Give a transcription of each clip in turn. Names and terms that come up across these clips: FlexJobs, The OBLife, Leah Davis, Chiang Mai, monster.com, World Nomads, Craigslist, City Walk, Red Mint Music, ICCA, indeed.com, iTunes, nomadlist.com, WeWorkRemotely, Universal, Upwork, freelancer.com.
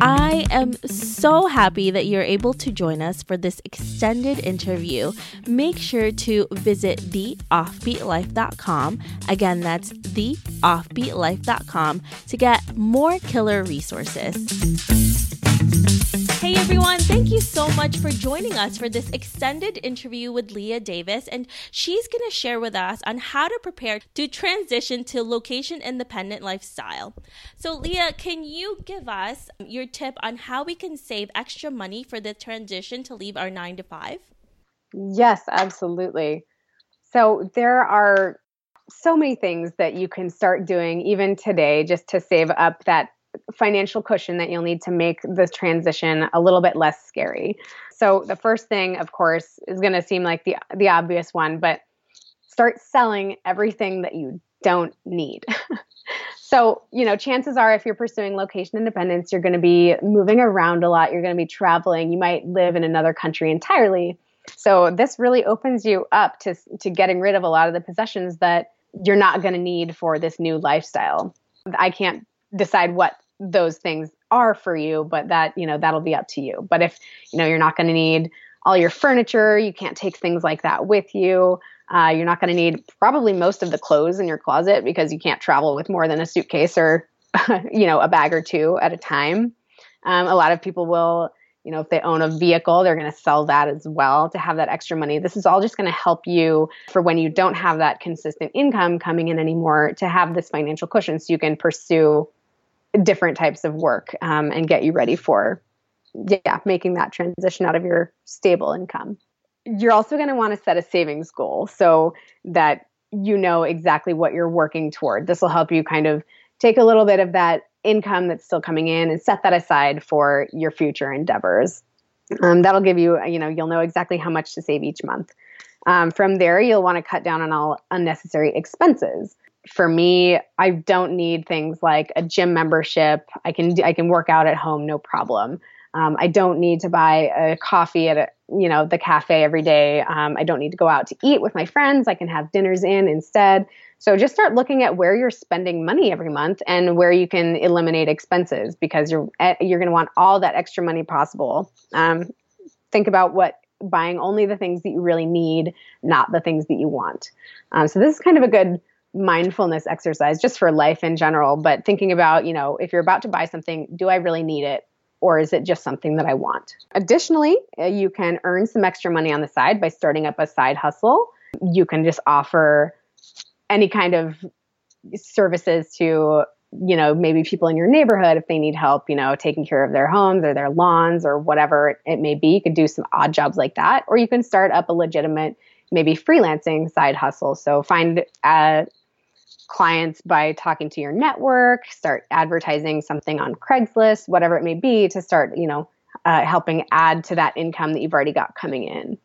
I am so happy that you're able to join us for this extended interview. Make sure to visit theoffbeatlife.com. Again, that's theoffbeatlife.com to get more killer resources. Hey everyone, thank you so much for joining us for this extended interview with Leah Davis, and she's going to share with us on how to prepare to transition to location-independent lifestyle. So Leah, can you give us your tip on how we can save extra money for the transition to leave our 9-to-5? Yes, absolutely. So there are so many things that you can start doing even today just to save up that financial cushion that you'll need to make the transition a little bit less scary. So the first thing, of course, is going to seem like the obvious one, but start selling everything that you don't need. So, you know, chances are if you're pursuing location independence, you're going to be moving around a lot. You're going to be traveling. You might live in another country entirely. So this really opens you up to getting rid of a lot of the possessions that you're not going to need for this new lifestyle. I can't decide what those things are for you, but that, you know, that'll be up to you. But if, you know, you're not going to need all your furniture, you can't take things like that with you. You're not going to need probably most of the clothes in your closet because you can't travel with more than a suitcase or, you know, a bag or two at a time. A lot of people will, you know, if they own a vehicle, they're going to sell that as well to have that extra money. This is all just going to help you for when you don't have that consistent income coming in anymore to have this financial cushion so you can pursue different types of work and get you ready for making that transition out of your stable income. You're also going to want to set a savings goal so that you know exactly what you're working toward. This will help you kind of take a little bit of that income that's still coming in and set that aside for your future endeavors. That'll give you, you know, you'll know exactly how much to save each month. From there, you'll want to cut down on all unnecessary expenses. For me, I don't need things like a gym membership. I can work out at home, no problem. I don't need to buy a coffee at the cafe every day. I don't need to go out to eat with my friends. I can have dinners in instead. So just start looking at where you're spending money every month and where you can eliminate expenses because you're going to want all that extra money possible. Think about buying only the things that you really need, not the things that you want. So this is kind of a good mindfulness exercise just for life in general, but thinking about, you know, if you're about to buy something, do I really need it? Or is it just something that I want? Additionally, you can earn some extra money on the side by starting up a side hustle. You can just offer any kind of services to, you know, maybe people in your neighborhood if they need help, you know, taking care of their homes or their lawns or whatever it may be. You could do some odd jobs like that, or you can start up a legitimate, maybe freelancing side hustle. So find clients by talking to your network, start advertising something on Craigslist, whatever it may be, to start, you know, helping add to that income that you've already got coming in.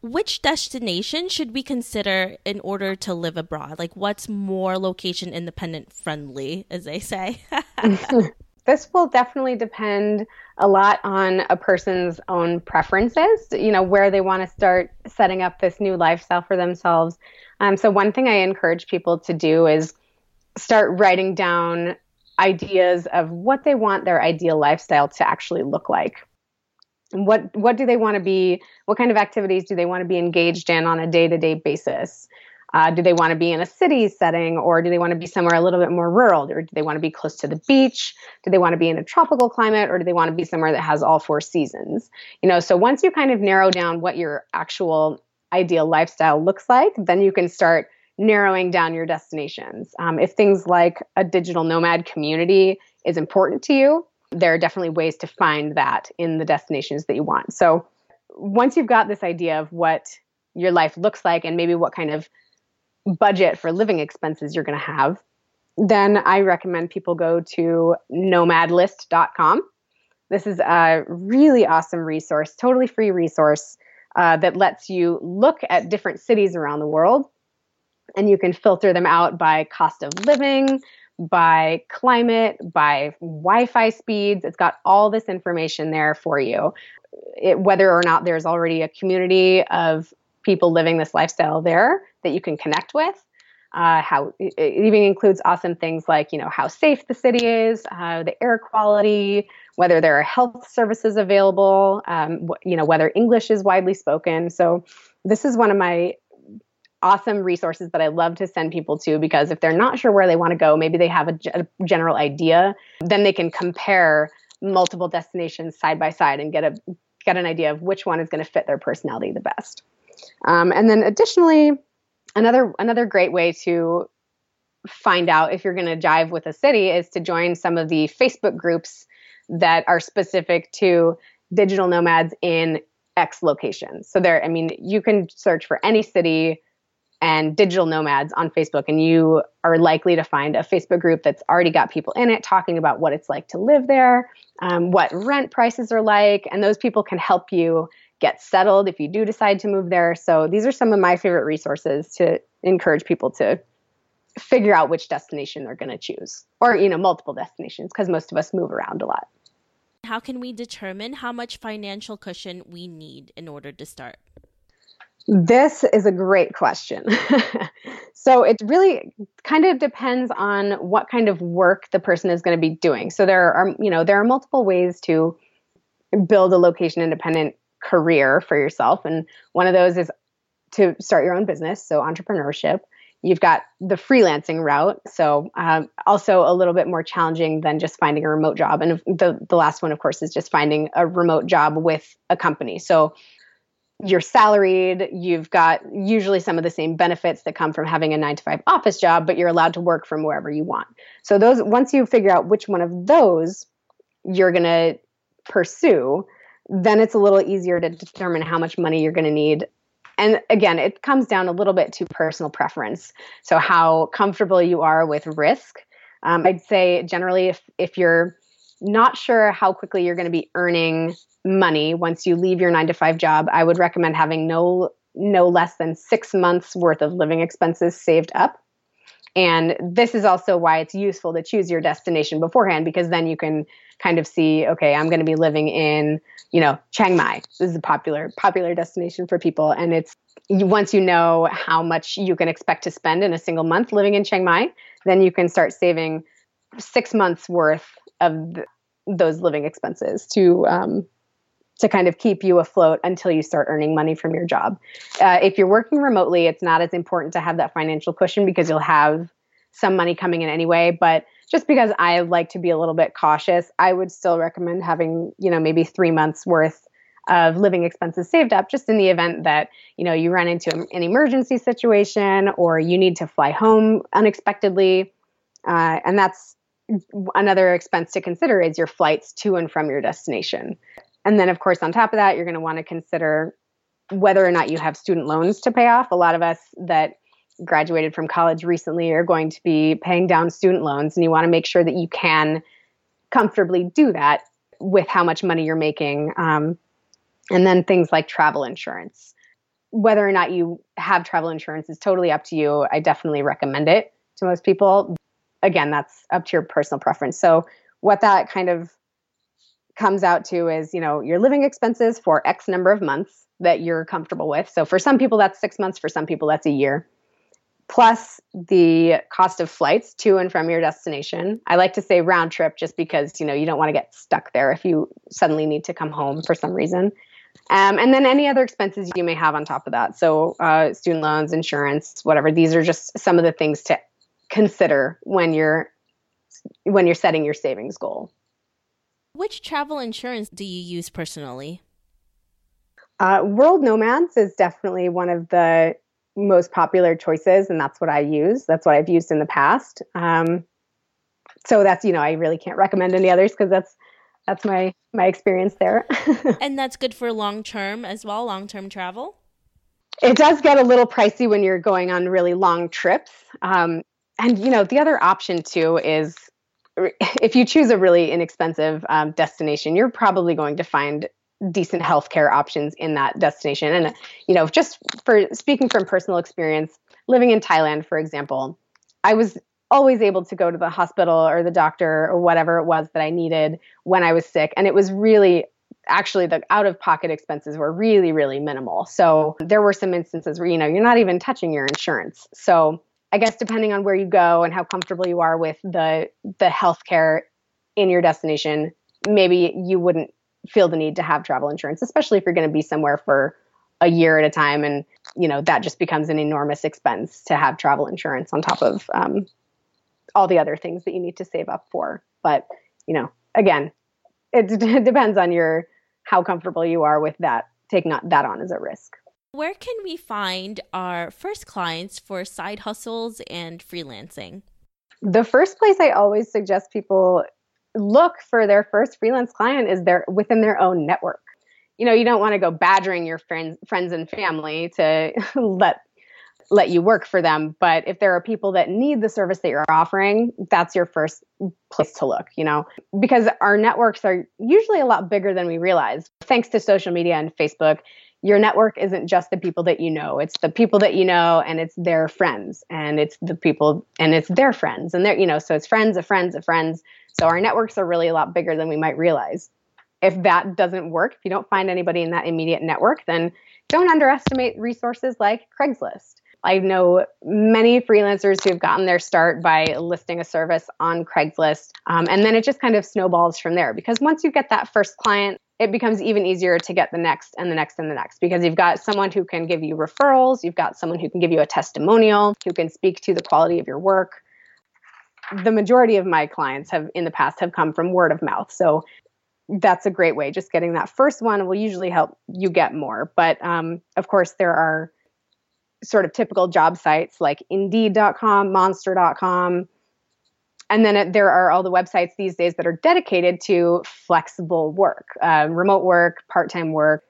Which destination should we consider in order to live abroad? Like, what's more location independent friendly, as they say? This will definitely depend a lot on a person's own preferences, you know, where they want to start setting up this new lifestyle for themselves. So one thing I encourage people to do is start writing down ideas of what they want their ideal lifestyle to actually look like. What do they want to be? What kind of activities do they want to be engaged in on a day-to-day basis? Do they want to be in a city setting, or do they want to be somewhere a little bit more rural, or do they want to be close to the beach? Do they want to be in a tropical climate, or do they want to be somewhere that has all four seasons? You know, so once you kind of narrow down what your actual ideal lifestyle looks like, then you can start narrowing down your destinations. If things like a digital nomad community is important to you, there are definitely ways to find that in the destinations that you want. So once you've got this idea of what your life looks like and maybe what kind of budget for living expenses you're going to have, then I recommend people go to nomadlist.com. This is a really awesome resource, totally free resource that lets you look at different cities around the world, and you can filter them out by cost of living, by climate, by Wi-Fi speeds. It's got all this information there for you. Whether or not there's already a community of people living this lifestyle there that you can connect with. how it even includes awesome things like, you know, how safe the city is, the air quality, whether there are health services available, you know, whether English is widely spoken. So this is one of my awesome resources that I love to send people to, because if they're not sure where they want to go, maybe they have a general idea, then they can compare multiple destinations side by side and get an idea of which one is going to fit their personality the best. And then additionally, another great way to find out if you're going to jive with a city is to join some of the Facebook groups that are specific to digital nomads in X locations. So there, I mean, you can search for any city and digital nomads on Facebook, and you are likely to find a Facebook group that's already got people in it talking about what it's like to live there, what rent prices are like, and those people can help you get settled if you do decide to move there. So these are some of my favorite resources to encourage people to figure out which destination they're going to choose, or, you know, multiple destinations, because most of us move around a lot. How can we determine how much financial cushion we need in order to start? This is a great question. So it really kind of depends on what kind of work the person is going to be doing. So there are multiple ways to build a location independent career for yourself. And one of those is to start your own business. So entrepreneurship. You've got the freelancing route. So also a little bit more challenging than just finding a remote job. And the last one, of course, is just finding a remote job with a company. So you're salaried, you've got usually some of the same benefits that come from having a 9-to-5 office job, but you're allowed to work from wherever you want. So those, once you figure out which one of those you're going to pursue, then it's a little easier to determine how much money you're going to need. And again, it comes down a little bit to personal preference. So how comfortable you are with risk. I'd say generally if you're not sure how quickly you're going to be earning money once you leave your 9-to-5 job, I would recommend having no less than 6 months worth of living expenses saved up. And this is also why it's useful to choose your destination beforehand, because then you can kind of see, okay, I'm going to be living in, you know, Chiang Mai. This is a popular destination for people. And it's, once you know how much you can expect to spend in a single month living in Chiang Mai, then you can start saving 6 months worth of those living expenses to kind of keep you afloat until you start earning money from your job. If you're working remotely, it's not as important to have that financial cushion because you'll have some money coming in anyway. But just because I like to be a little bit cautious, I would still recommend having, you know, maybe 3 months worth of living expenses saved up, just in the event that, you know, you run into an emergency situation or you need to fly home unexpectedly. And that's another expense to consider, is your flights to and from your destination. And then, of course, on top of that, you're going to want to consider whether or not you have student loans to pay off. A lot of us that graduated from college recently are going to be paying down student loans, and you want to make sure that you can comfortably do that with how much money you're making. And then things like travel insurance. Whether or not you have travel insurance is totally up to you. I definitely recommend it to most people. Again, that's up to your personal preference. So what that kind of comes out to is, you know, your living expenses for X number of months that you're comfortable with. So for some people, that's 6 months. For some people, that's a year. Plus the cost of flights to and from your destination. I like to say round trip, just because, you know, you don't want to get stuck there if you suddenly need to come home for some reason. And then any other expenses you may have on top of that. So student loans, insurance, whatever. These are just some of the things to consider when you're setting your savings goal. Which travel insurance do you use personally? World Nomads is definitely one of the most popular choices, and that's what I use. That's what I've used in the past. So that's, you know, I really can't recommend any others because that's my experience there. And that's good for long-term as well, long-term travel? It does get a little pricey when you're going on really long trips. And, you know, the other option too is, if you choose a really inexpensive destination, you're probably going to find decent healthcare options in that destination. And, you know, just for speaking from personal experience, living in Thailand, for example, I was always able to go to the hospital or the doctor or whatever it was that I needed when I was sick. And it was really, actually, the out-of-pocket expenses were really, really minimal. So there were some instances where, you know, you're not even touching your insurance. So I guess depending on where you go and how comfortable you are with the healthcare in your destination, maybe you wouldn't feel the need to have travel insurance, especially if you're going to be somewhere for a year at a time. And, you know, that just becomes an enormous expense to have travel insurance on top of all the other things that you need to save up for. But, you know, again, it depends on how comfortable you are with that, taking that on as a risk. Where can we find our first clients for side hustles and freelancing? The first place I always suggest people look for their first freelance client is within their own network. You know, you don't want to go badgering your friends and family to let you work for them. But if there are people that need the service that you're offering, that's your first place to look, you know, because our networks are usually a lot bigger than we realize. Thanks to social media and Facebook, your network isn't just the people that you know. It's the people that you know, and it's their friends, and it's the people, and it's their friends, and so it's friends of friends of friends. So our networks are really a lot bigger than we might realize. If that doesn't work, if you don't find anybody in that immediate network, then don't underestimate resources like Craigslist. I know many freelancers who've gotten their start by listing a service on Craigslist, and then it just kind of snowballs from there, because once you get that first client, it becomes even easier to get the next and the next and the next, because you've got someone who can give you referrals, you've got someone who can give you a testimonial, who can speak to the quality of your work. The majority of my clients in the past have come from word of mouth. So that's a great way. Just getting that first one will usually help you get more. But of course, there are sort of typical job sites like indeed.com, monster.com. And then there are all the websites these days that are dedicated to flexible work, remote work, part-time work,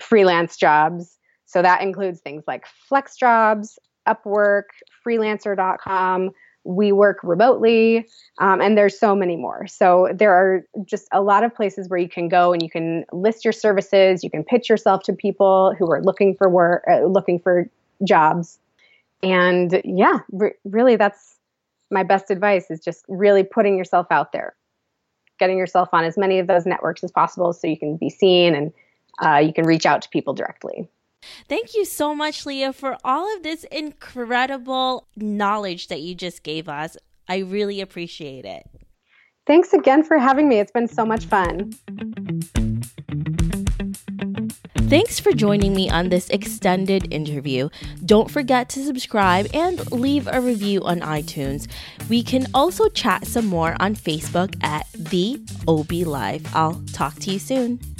freelance jobs. So that includes things like FlexJobs, Upwork, freelancer.com, WeWorkRemotely, and there's so many more. So there are just a lot of places where you can go and you can list your services, you can pitch yourself to people who are looking for work, looking for jobs. And yeah, really that's my best advice, is just really putting yourself out there, getting yourself on as many of those networks as possible so you can be seen and you can reach out to people directly. Thank you so much, Leah, for all of this incredible knowledge that you just gave us. I really appreciate it. Thanks again for having me. It's been so much fun. Thanks for joining me on this extended interview. Don't forget to subscribe and leave a review on iTunes. We can also chat some more on Facebook at The OBLife. I'll talk to you soon.